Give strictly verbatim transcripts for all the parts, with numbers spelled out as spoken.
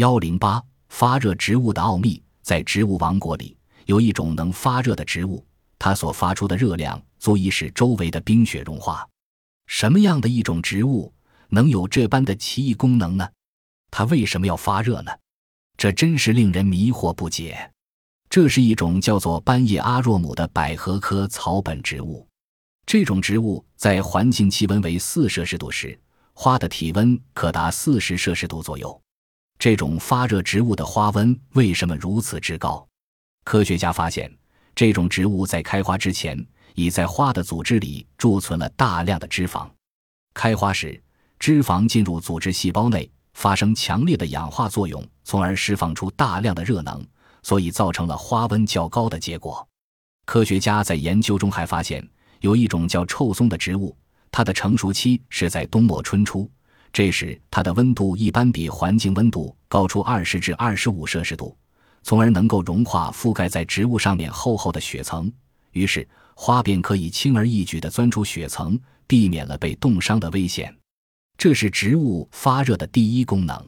一零八发热植物的奥秘。在植物王国里，有一种能发热的植物，它所发出的热量足以使周围的冰雪融化。什么样的一种植物能有这般的奇异功能呢？它为什么要发热呢？这真是令人迷惑不解。这是一种叫做斑叶阿若姆的百合科草本植物。这种植物在环境气温为四摄氏度时，花的体温可达四十摄氏度左右。这种发热植物的花温为什么如此之高？科学家发现，这种植物在开花之前，已在花的组织里贮存了大量的脂肪。开花时，脂肪进入组织细胞内，发生强烈的氧化作用，从而释放出大量的热能，所以造成了花温较高的结果。科学家在研究中还发现，有一种叫臭松的植物，它的成熟期是在冬末春初，这时它的温度一般比环境温度高出二十至二十五摄氏度，从而能够融化覆盖在植物上面厚厚的雪层，于是花便可以轻而易举地钻出雪层，避免了被冻伤的危险。这是植物发热的第一功能。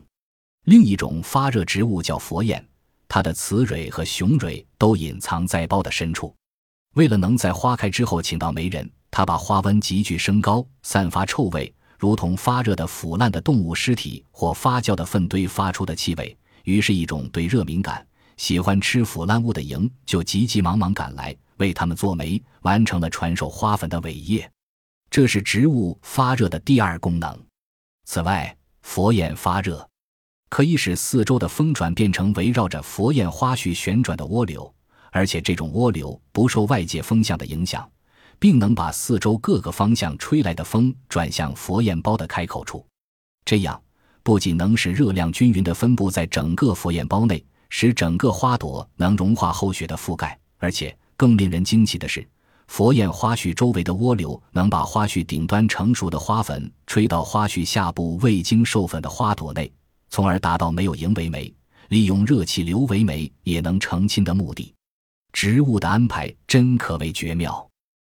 另一种发热植物叫佛眼，它的雌蕊和雄蕊都隐藏在苞的深处。为了能在花开之后请到媒人，它把花温急剧升高，散发臭味，如同发热的腐烂的动物尸体或发酵的粪堆发出的气味。于是一种对热敏感、喜欢吃腐烂物的蝇就急急忙忙赶来，为它们做媒，完成了传授花粉的伟业。这是植物发热的第二功能。此外，佛眼发热可以使四周的风转变成围绕着佛眼花序旋转的涡流，而且这种涡流不受外界风向的影响，并能把四周各个方向吹来的风转向佛眼苞的开口处。这样不仅能使热量均匀地分布在整个佛眼苞内，使整个花朵能融化厚雪的覆盖，而且更令人惊奇的是，佛眼花序周围的涡流能把花序顶端成熟的花粉吹到花序下部未经授粉的花朵内，从而达到没有蝇为媒，利用热气流为媒也能成亲的目的。植物的安排真可谓绝妙。